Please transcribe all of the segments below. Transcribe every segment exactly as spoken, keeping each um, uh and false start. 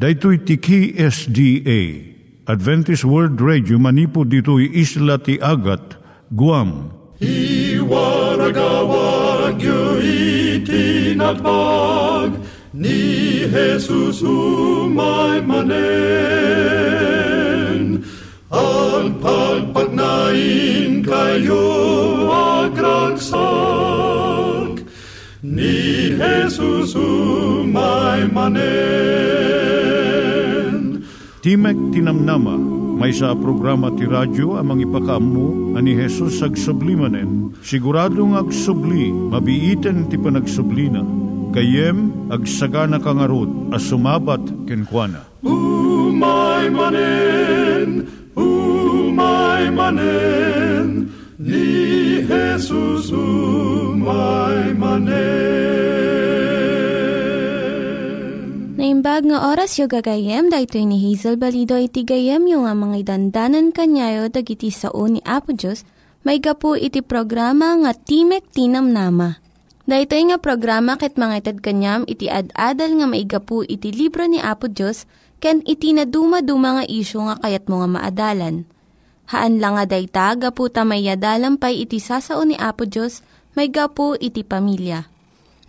Daitui tiki S D A, Adventist World Radio, manipod ditoy isla ti Agat, Guam. I waragawag yu itinatpag, ni Jesus umay manen. Ang pagpagnain kayo agkansak, ni Jesus umay manen. Timek Ti Namnama, may sa programa ti radyo amang ipakaammo ani Jesus agsublimanen. Siguradong agsubli, mabiiten ti panagsublina. Kayem agsagana kangarot as sumabat kenkwana. Umay manen, umay manen, ni Jesus umay manen. Naimbag nga oras yung gagayem, dahil ito ni Hazel Balido, iti gagayem yung nga mga dandanan kanyayo, dagiti sao ni Apo Diyos, may gapu iti programa nga Timek Ti Namnama. Daytoy nga programa ket mangited kanyam iti ad-adal nga maigapu iti libro ni Apo Dios ken iti naduma-duma nga isyu nga kayat mo nga maadalan. Haan lang nga dayta gapu ta mayyadalampay iti sasaon ni Apo Dios maygapu iti pamilya.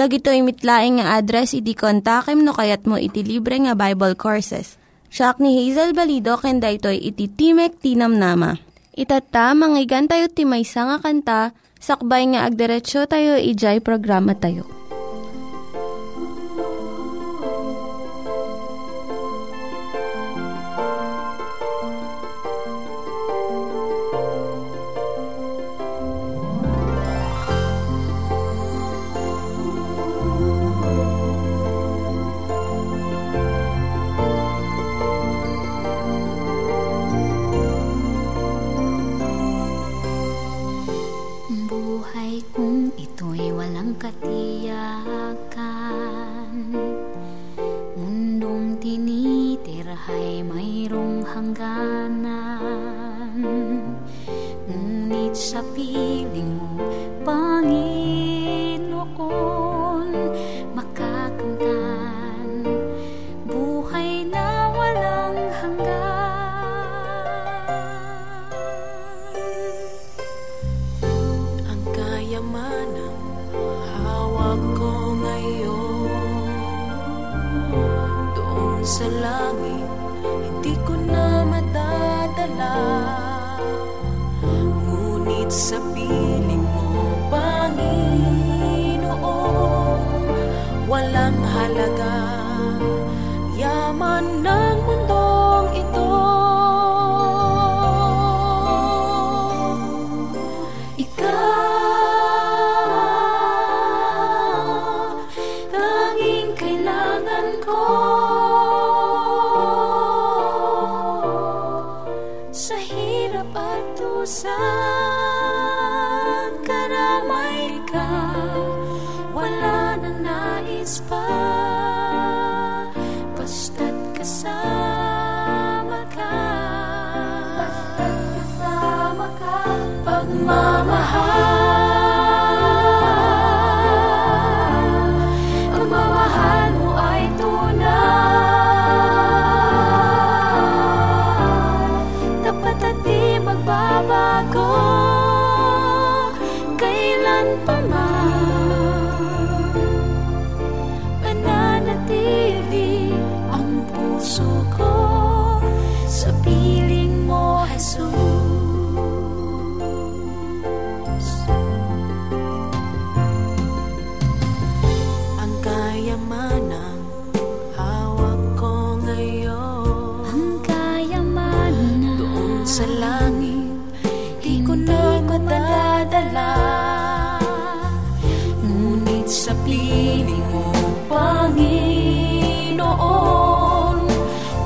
Dagitoy mitlaing nga address iti kontakem no kayat mo iti libre nga Bible Courses. Siak ni Hazel Balido ken daytoy iti Timek Ti Namnama. Itata manggigan tayo ti maysa nga kanta sakbay nga agderetso tayo ijay programa tayo. Katiyakan, mundong tinitirhay mayroong hangganan, ngunit sa piling mo, Panginoon, makakamtan buhay na walang hanggan. Ang kayamanan hawak ko ngayon, doon sa langit hindi ko na matadala, ngunit sa piling mo, Panginoon, walang halaga, yaman ng mundong ito.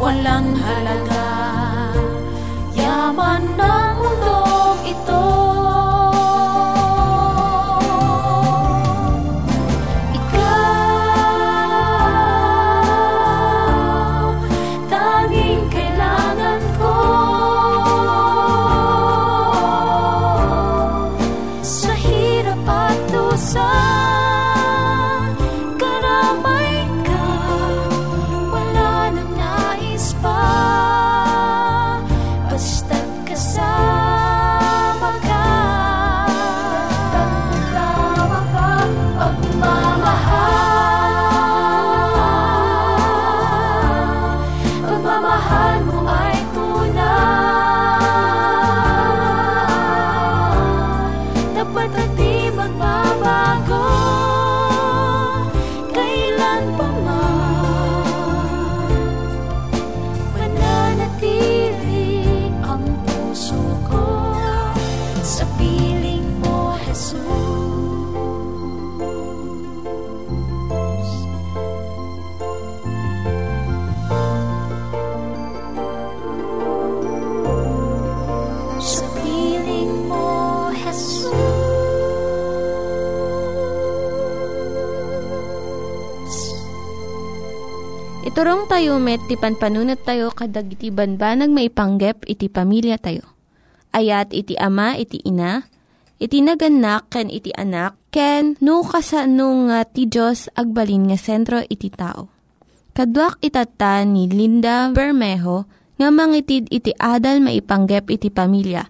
Walang halaga, yeah. laman ng mundong ito. Iturong tayo met, ti panpanunat tayo, kadag iti banbanag maipanggep, iti pamilya tayo. Ayat iti ama, iti ina, iti naganak, ken iti anak, ken no kasano nga ti Diyos agbalin nga sentro iti tao. Kaduak itata ni Linda Bermejo, nga mangitid iti adal maipanggep iti pamilya.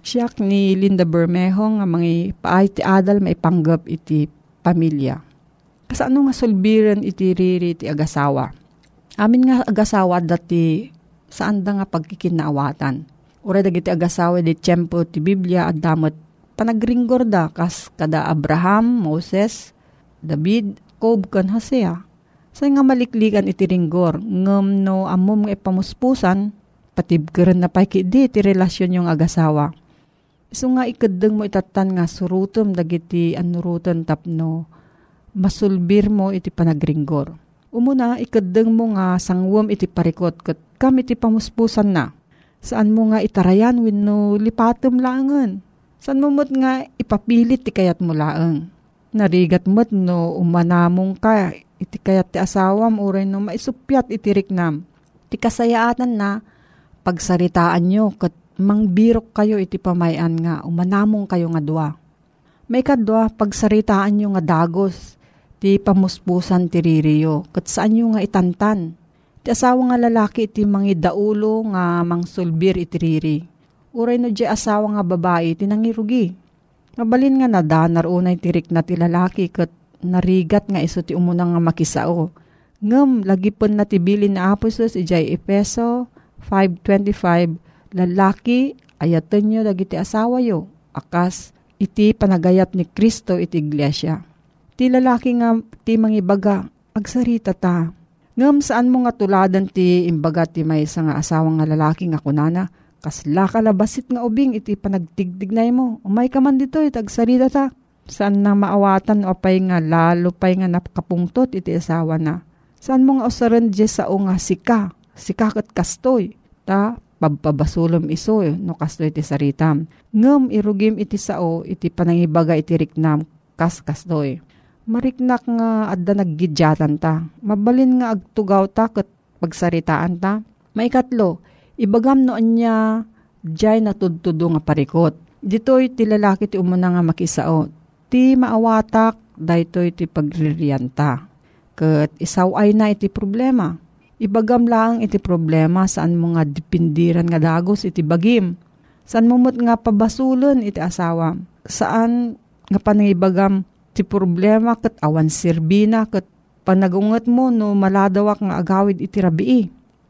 Siak ni Linda Bermejo, nga mangitid iti adal maipanggep iti pamilya. Kasano nga sulbiran iti riri iti agasawa? Amin nga agasawa dati saan da nga pagkikinaawatan. Ura dagiti agasawa di tiyempo ti Biblia at damat panagringgor da kas kada Abraham, Moses, David, Cob kan Hosea. Sa nga maliklikan iti ringgor, ngam no amom nga ipamuspusan, patibgaran na paikidi iti relasyon yung agasawa. So nga ikadeng mo itatan nga surutom dagiti anurutan tapno masulbir mo iti panagringgor. Umuna, ikadeng mo nga sangwam iti parikot kat kam iti pamuspusan na. Saan mo nga itarayan wenno lipatom laangan? Saan mo mo't nga ipapilit ti kayat mo laang? Narigat mo't no umanamong ka iti kayat ti asawam uray no maisupyat iti riknam. Iti kasayaatan na pagsaritaan nyo kat mangbirok kayo iti pamayan nga umanamong kayo nga dua. May kadwa pagsaritaan nyo nga dagos ti pamuspusan ti ririyo, kat saan nyo nga itantan. Ti asawa nga lalaki iti mangidaulo nga mangsulbir iti riri. Uray no di asawa nga babae iti nangirugi. Nabalin nga nadanar unay tirik na ti lalaki kat narigat nga iso ti umunang nga makisao. Ngam, lagi pon na tibilin na Aposos ijay Efeso five twenty-five, lalaki, ayatan nyo lagi ti asawa yo, akas iti panagayat ni Kristo iti iglesia. Ti lalaki nga ti mangibaga, agsarita ta. Ngam saan mo nga tuladan ti imbaga ti may isa nga asawang nga lalaki nga kunana, kasla kalabasit nga ubing iti panagtigdignay mo. Umay ka man dito iti agsarita ta. Saan na maawatan o apay nga lalo pay nga napakapungtot iti asawa na. Saan mo nga usaran di sa o nga sika, sika kat kastoy, ta pagpabasulom iso no kastoy iti saritam. Ngam irugim iti sao iti panangibaga iti riknam kas kastoy. Mariknak nga adda naggidyatan ta. Mabalin nga agtugaw ta kat pagsaritaan ta. Maikatlo, ibagam noon niya jay natudtudo nga parikot. Dito'y ti lalaki ti umuna nga makisao. Ti maawatak, daytoy ti pagririyan ta. Kat isaway na iti problema. Ibagam lang iti problema saan mo nga dipindiran nga dagos iti bagim. Saan mo mo't nga pabasulon iti asawa. Saan nga panangibagam ti problema kat awan sirbina kat panagungat mo no maladawak nga agawid iti rabii.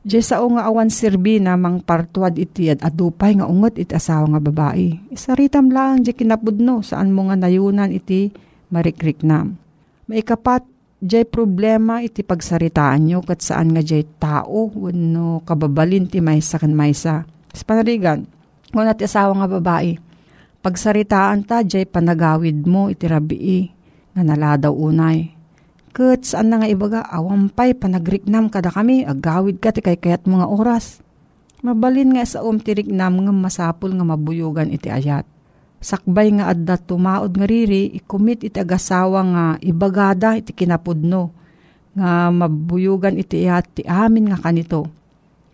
Diyay sao nga awan sirbina mang partuad iti at adupay nga ungat iti asawa nga babae. Isaritam lang diyay kinapudno saan mo nga nayunan iti marikriknam. Maikapat diyay problema iti pagsaritaan nyo kat saan nga diyay tao no kababalin ti maysa kan maysa. Is panarigan, kung nati asawa nga babae, pagsaritaan ta, jay panagawid mo, iti rabii, nga naladaw unay. Kat saan na nga ibaga, awampay, panagriknam kada kami, agawid ka, ti kaykayat mga oras. Mabalin nga sa umtirik nam nga masapul nga mabuyogan iti ayat. Sakbay nga adda tumaod nga riri, ikumit iti agasawa nga ibagada iti kinapudno, nga mabuyogan iti ayat ti amin nga kanito.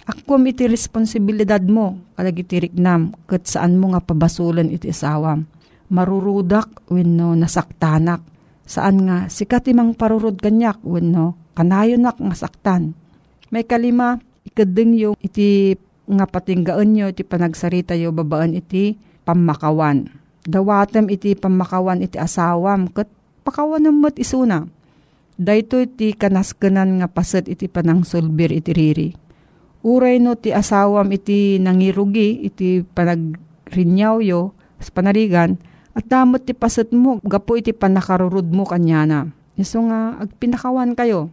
Akwam iti responsibilidad mo, kalag iti riknam, kat saan mo nga pabasulan iti asawam. Marurudak wenno nasaktanak, saan nga sikat imang parurud kanyak wenno kanayonak nga saktan. May kalima, ikadeng yo iti nga patinggaan yo, iti panagsarita yo babaan iti pamakawan. Dawatem iti pamakawan iti asawam, kat pakawan mo't isuna. Dahito iti kanaskenan nga paset iti panangsulbir iti riri. Uray no ti asawam iti nangirugi, iti panagrinyaw yo, sa panarigan, at damot ti pasat mo, gapo iti panakarurud mo kanyana. Iso nga, agpinakawan kayo.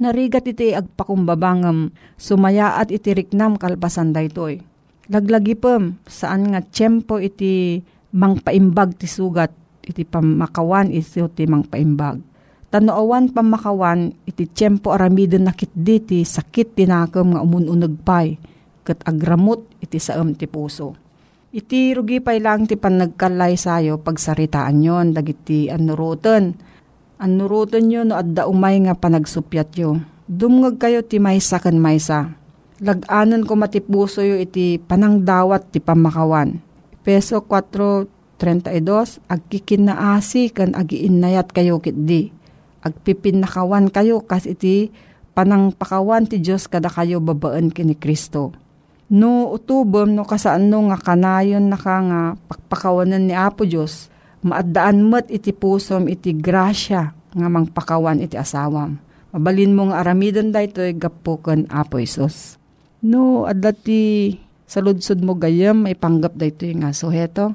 Narigat iti agpakumbabangam, sumayaat iti riknam kalpasan daytoy. Laglagipem, saan nga tiyempo iti mangpaimbag ti sugat, iti pamakawan iti mangpaimbag. Tanoawan pamakawan iti tiyempo aramida nakitdi ti sakit tinakam nga umununagpay ket agramot iti saem ti puso. Iti rugi pay lang ti pannagkalay sayo pagsaritaan yon dagiti annuroten. Annuroten yon no adda umay nga panagsupyat yo. Dumngeg kayo ti maysa ken maysa. Lag-anon ko matipuso yo iti panangdawat ti pamakawan. Epeso four thirty-two agkikinaasi ken agiinnayat kayo kitdi. Agpipinakawan kayo kas iti panangpakawan ti Diyos kada kayo babaan kini Kristo. No utubom no kasaan no nga kanayon na ka nga pakpakawanan ni Apo Diyos, maaddaan met iti pusom iti grasya nga mangpakawan iti asawam. Mabalin mong aramidan dahito ay gapukan Apo Isos. No adati sa ludsod mo gayam may panggap dahito nga so heto.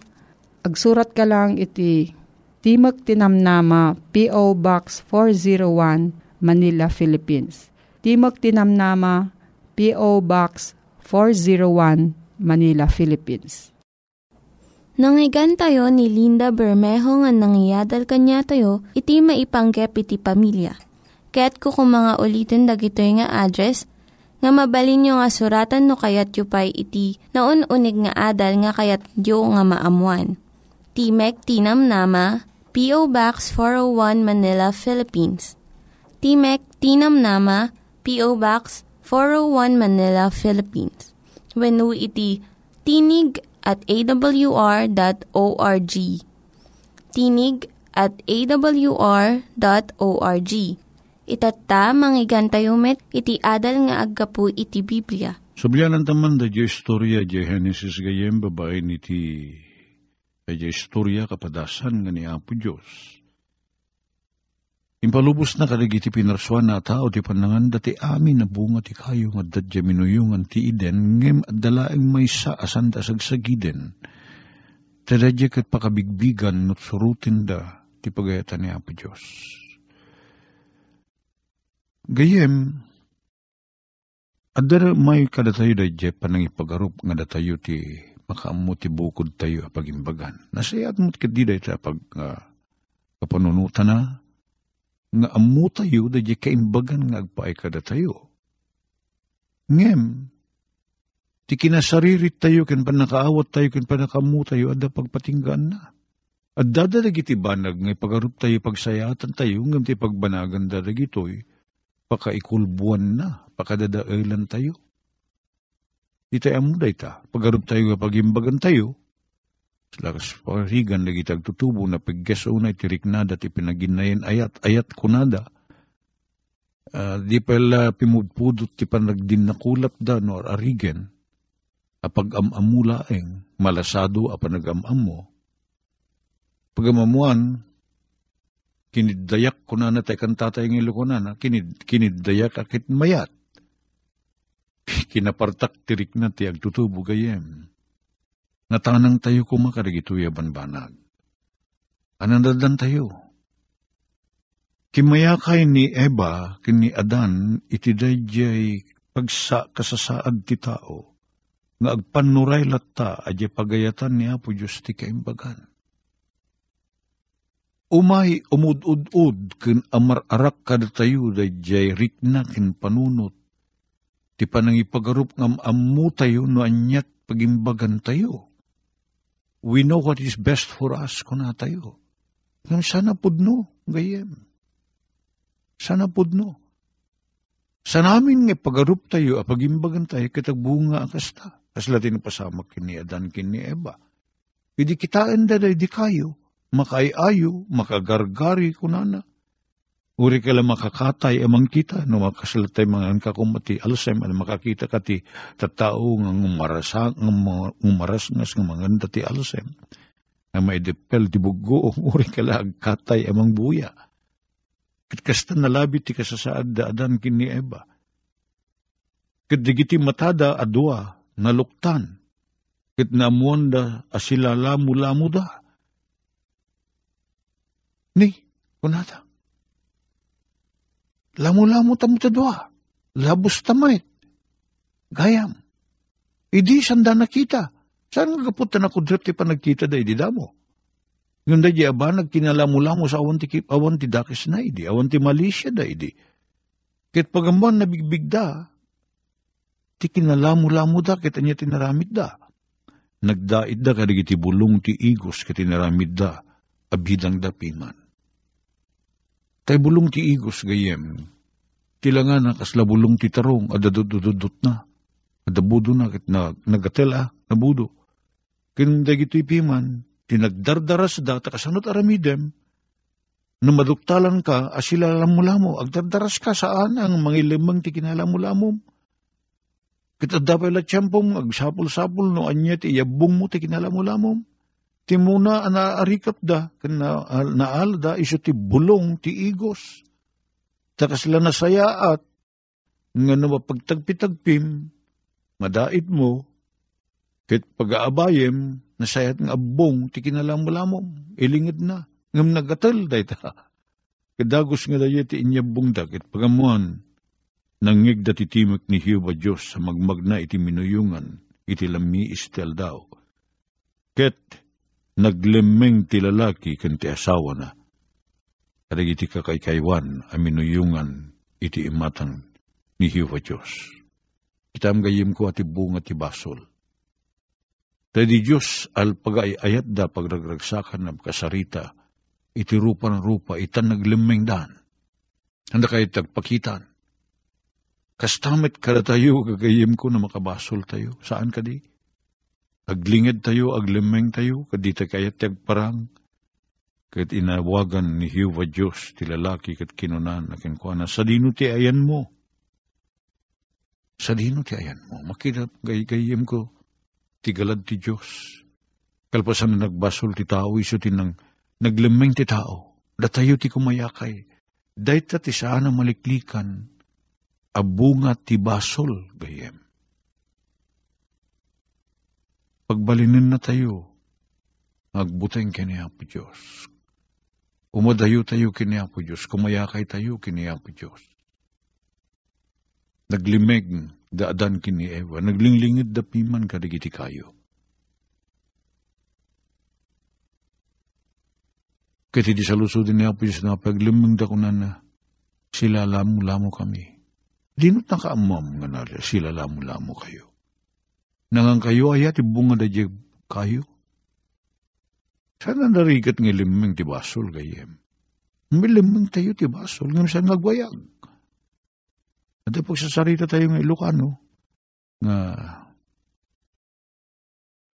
Agsurat ka lang iti Timek Ti Namnama, P O. Box four oh one, Manila, Philippines. Timek Ti Namnama, P O. Box four oh one, Manila, Philippines. Nangyigan tayo ni Linda Bermejo nga nangyadal kanya tayo, iti maipanggep iti pamilya. Kaya't kukumanga ulitin dagito nga address, nga mabalin nyo nga suratan no kayat yu pa'y iti naun-unig nga adal nga kayat yu nga maamuan. Timek Ti Namnama, P O. Box four oh one, Manila, Philippines. Timek Ti Namnama, P O. Box four oh one, Manila, Philippines. Wenno iti tinig at a w r dot org. Tinig at a w r dot org. Itata, manggigan tayo met, iti adal nga aggapu iti Biblia. Sablanan taman da Diyo istorya, Diyo Henesis gayem, babaen iti kaya istorya kapadasan nga ni Apo Diyos. Impalubos na kaligiti pinarsuan na tao ti panangan dati amin na bunga ti kayo nga dadya minuyungan ti iden ngem at dalaeng may sa asan tasagsagiden. Tadadya kat pakabigbigan not surutin da ti pagayatan ni Apo Diyos. Gayem, at dara may kadatayo dadya panangipagarup nga datayo ti makaamot ibukod tayo apagimbagan. Nasayat mo't kadida ito apag uh, kapanunutan na nga amu tayo da di kaimbagan nga agpaay kada tayo. Ngem, ti kinasaririt tayo ken panakaawat tayo ken panakamu tayo adda pagpatinggaan na. At dadalag iti banag nga ipagarup tayo pagsayatan tayo ngam ti pagbanagan dadag ito'y pakaikulbuan na, pakadadailan tayo. Itay amuday ta, pagarap tayo kapagimbagan tayo, lakas parigan lagi tagtutubo na paggeso na itiriknada ti pinaginayan ayat-ayat kunada. Uh, di pala pimudpudot ti panagdin na kulap da no arigen, apag-amamulaeng, malasado apanag-amam mo. Pagamamuan, kiniddayak kunana tay kantatay ng ilukunana, kinid, kiniddayak akit mayat. Kinapartak tirik na ti agtutubo gayem. Natanang tayo kumakarigituya banbanag. Anandadan tayo. Kimayakay ni Eva, kini Adan, itidadyay pagsa kasasaad ti tao, nga agpanuray latta, adya pagayatan ni Apo Diyos ti kaimbagan. Umay umud-ud-ud, kin amar-arak kada tayo, dadyay rikna kin panunot, Ti panangipagarup ngam amu tayo no anyat pagimbagan tayo. We know what is best for us kuna tayo. Ngam sana pudno gayem. Sana pudno. Sa namin nga pagarup tayo, apagimbagan tayo, kitagbunga ang kasta. As latin pasama kini Adan kini Eva. Idi kitaan daday di kayo, makaayayo, makagargari kunana. Uri kala makakatay amang kita, no makasalatay mangan kakumati, alasem, ano makakita kati, tatao nga ngumarasang, ngumarasngas nga mangan dati alasem. Na may depel di bugo, uri kala agkatay amang buya. Kat kasta nalabit ti kasasaad da Adan kini Eva. Kat digiti matada adwa, naluktan. Kat namuan da asila lamu-lamu da. Ni, kunata. Lamu-lamu tamutadwa. Labos tamay. Gayam. Idi, saan da nakita? Saan nga kaputan na kudrep ti panagkita da idi damo? Yung da di abanag kinalamu-lamu sa awan ti, awan ti dakis na idi. Awan ti Malaysia da idi. Kat pagamban na bigbig da, ti kinalamu-lamu da, kita niya tinaramid da. Nagdait da, kadigiti bulong ti igos, kitinaramid da, abidang da piman. Tay bulong ti igos, gayem, kilangan na kasla bulong ti tarong, adadudududut na, adabudo na, kitna, nagatela, nabudo. Kinagdagiti piman, tinagdardaras da, takasanot aramidem, namaduktalan ka, asila lamu-lamu, agdardaras ka, saan ang mangilimang ti kinalamu-lamu? Kitadapay la tiyempong, agsapul-sapul no anya ti iyabong mo ti kinalamulamom. Ti muna anaarikap da, na, naal da, iso ti bulong ti igos. Taka sila nasaya at, nga namapagtagpitagpim, madait mo, kit pag-aabayem, nasayat ng abong ti kinalamulamom. Ilingid na, ngam nagatal da ita. Kadagos nga da ti inyabong da, kit pagamuan. Nangig dati timek ni Hiba Diyos sa magmag na iti minuyungan, iti lami istel daw. Ket, naglemeng ti lalaki ken ti asawa na. Kadag iti kakaykaywan a minuyungan, iti imatang ni Hiba Diyos. Itam gayim ko ati bunga ti basol. Tadi Diyos al pag-ayayat da pagragragsakan ng kasarita, iti rupa ng rupa, itan naglemeng dan. Handa kayo tagpakitan. Kastamit kada tayo, kagayim ko na makabasol tayo. Saan ka di? Aglingid tayo, aglimeng tayo, kadita kayat tagparang. Kahit inawagan ni Hiwa Diyos, ti lalaki kat kinunan, aking kuana, sadino ti ayan mo. Sadino ti ayan mo. Makita, gayim ko, tigalad ti Diyos. Kalpasan na nagbasol ti tao, iso tinang naglimeng ti tao. Datayo ti kumayakay. Dayta ti saan ang maliklikan. Abunga ti basol, gayem. Pagbalinin na tayo, agbuteng kiniyapo Diyos. Umadayo tayo kiniyapo Diyos, kumayakay tayo kiniyapo Diyos. Naglimeg daadan kini Ewa, naglinglingid da piman kadigiti kayo. Kati di salusudin niyapo Diyos na paglimeng da kunan na sila lamu-lamu kami. Dinot na kaamam nga na sila lamu-lamu kayo. Nangang kayo ayat ibunga da diyag kayo. Sana narigat ng limeng ti basol gayem. May limeng tayo ti basol nga saan nagwayag. At ipag sasarita tayo ng Ilocano nga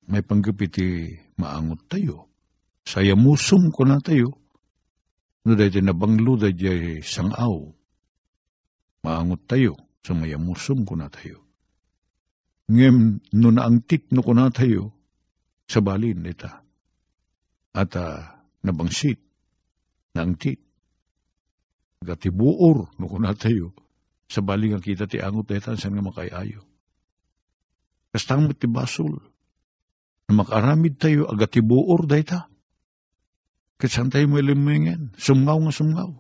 may panggapiti maangot tayo. Sayamusum ko na tayo. No dahi tinabanglo da diyay sangaw. Maangot tayo, sumayamusum ko na tayo. Ngem, nun ang titno ko na tayo, sabalin ita. At uh, nabangsit, naangtit. Gatibuor no ko na tayo, sabalin ang kita ti angot ita, saan nga makayayo. Kastang ti basol, na makaramid tayo, agatibuor dayta. Katsan tayo may limingin, sumgaw nga sumgaw.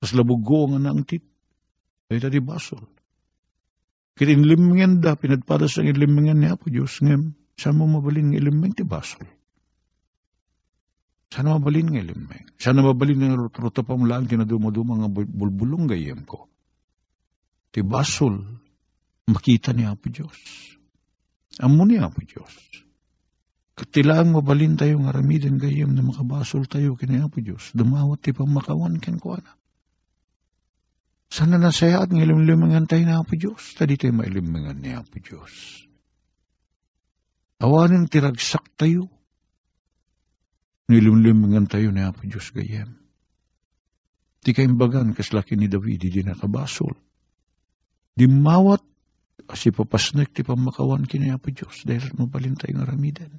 Tapos labugo nga naangtit. Dahil tadi basol. Kaya inlimingan da, pinadpadas ang inlimingan niya po Diyos, ngayon, saan mo mabalin ng iliming ti basol? Saan mabalin ng iliming? Saan mabalin ng ruta pamulaan, kinaduma-duma ng bulbulong gayem ko? Ti basol, makita ni Apo Diyos. Amo ni Apo Diyos. Katilaang mabalin tayo nga ramidin gayam na makabasol tayo kini Apo Diyos. Dumawat ti pamakawan ken kuana. Sana nasayaat ng ilimlimangan tayo na Apo Diyos. Tadi tayo mailimangan ni Apo Diyos. Awanin tiragsak tayo. Nilimlimangan tayo ni Apo Diyos gayam. Ti kaimbagan kaslaki ni David di nakabasol. Dimawat asi papasnek ti pamakawan kini Apo Dios dahil mabalin tayo nga ramiden.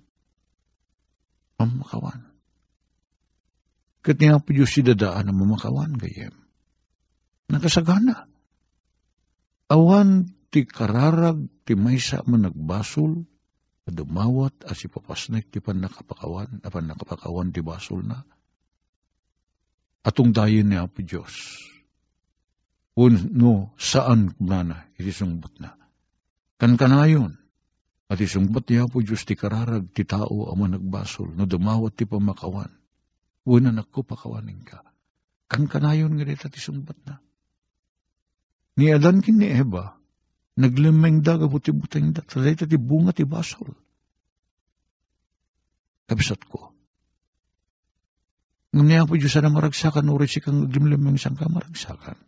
Pamakawan. Ket ni Apo Dios si dadaan ang mamakawan gayem. Nakasagana. Awan ti kararag ti maysa man nagbasol dumawat asi papasnek ti pannakapakawan apan nakapakawan ti basol na. Atong dayen ni Apo Dios. No, saan kumana, itisungbat na. Kankanayon, at isungbat niya po Diyos ti kararag ti tao ama nagbasol, no dumawat ti pamakawan. Una nakupakawanin ka. Kankanayon nga dito at isungbat na. Ni Adan kin ni Eva, naglimeng daga buti-buteng da, sa dito ti bunga ti basol. Kabisat ko. Ngam niya po Diyos na maragsakan, uri si kang naglimlimeng sang ka maragsakan.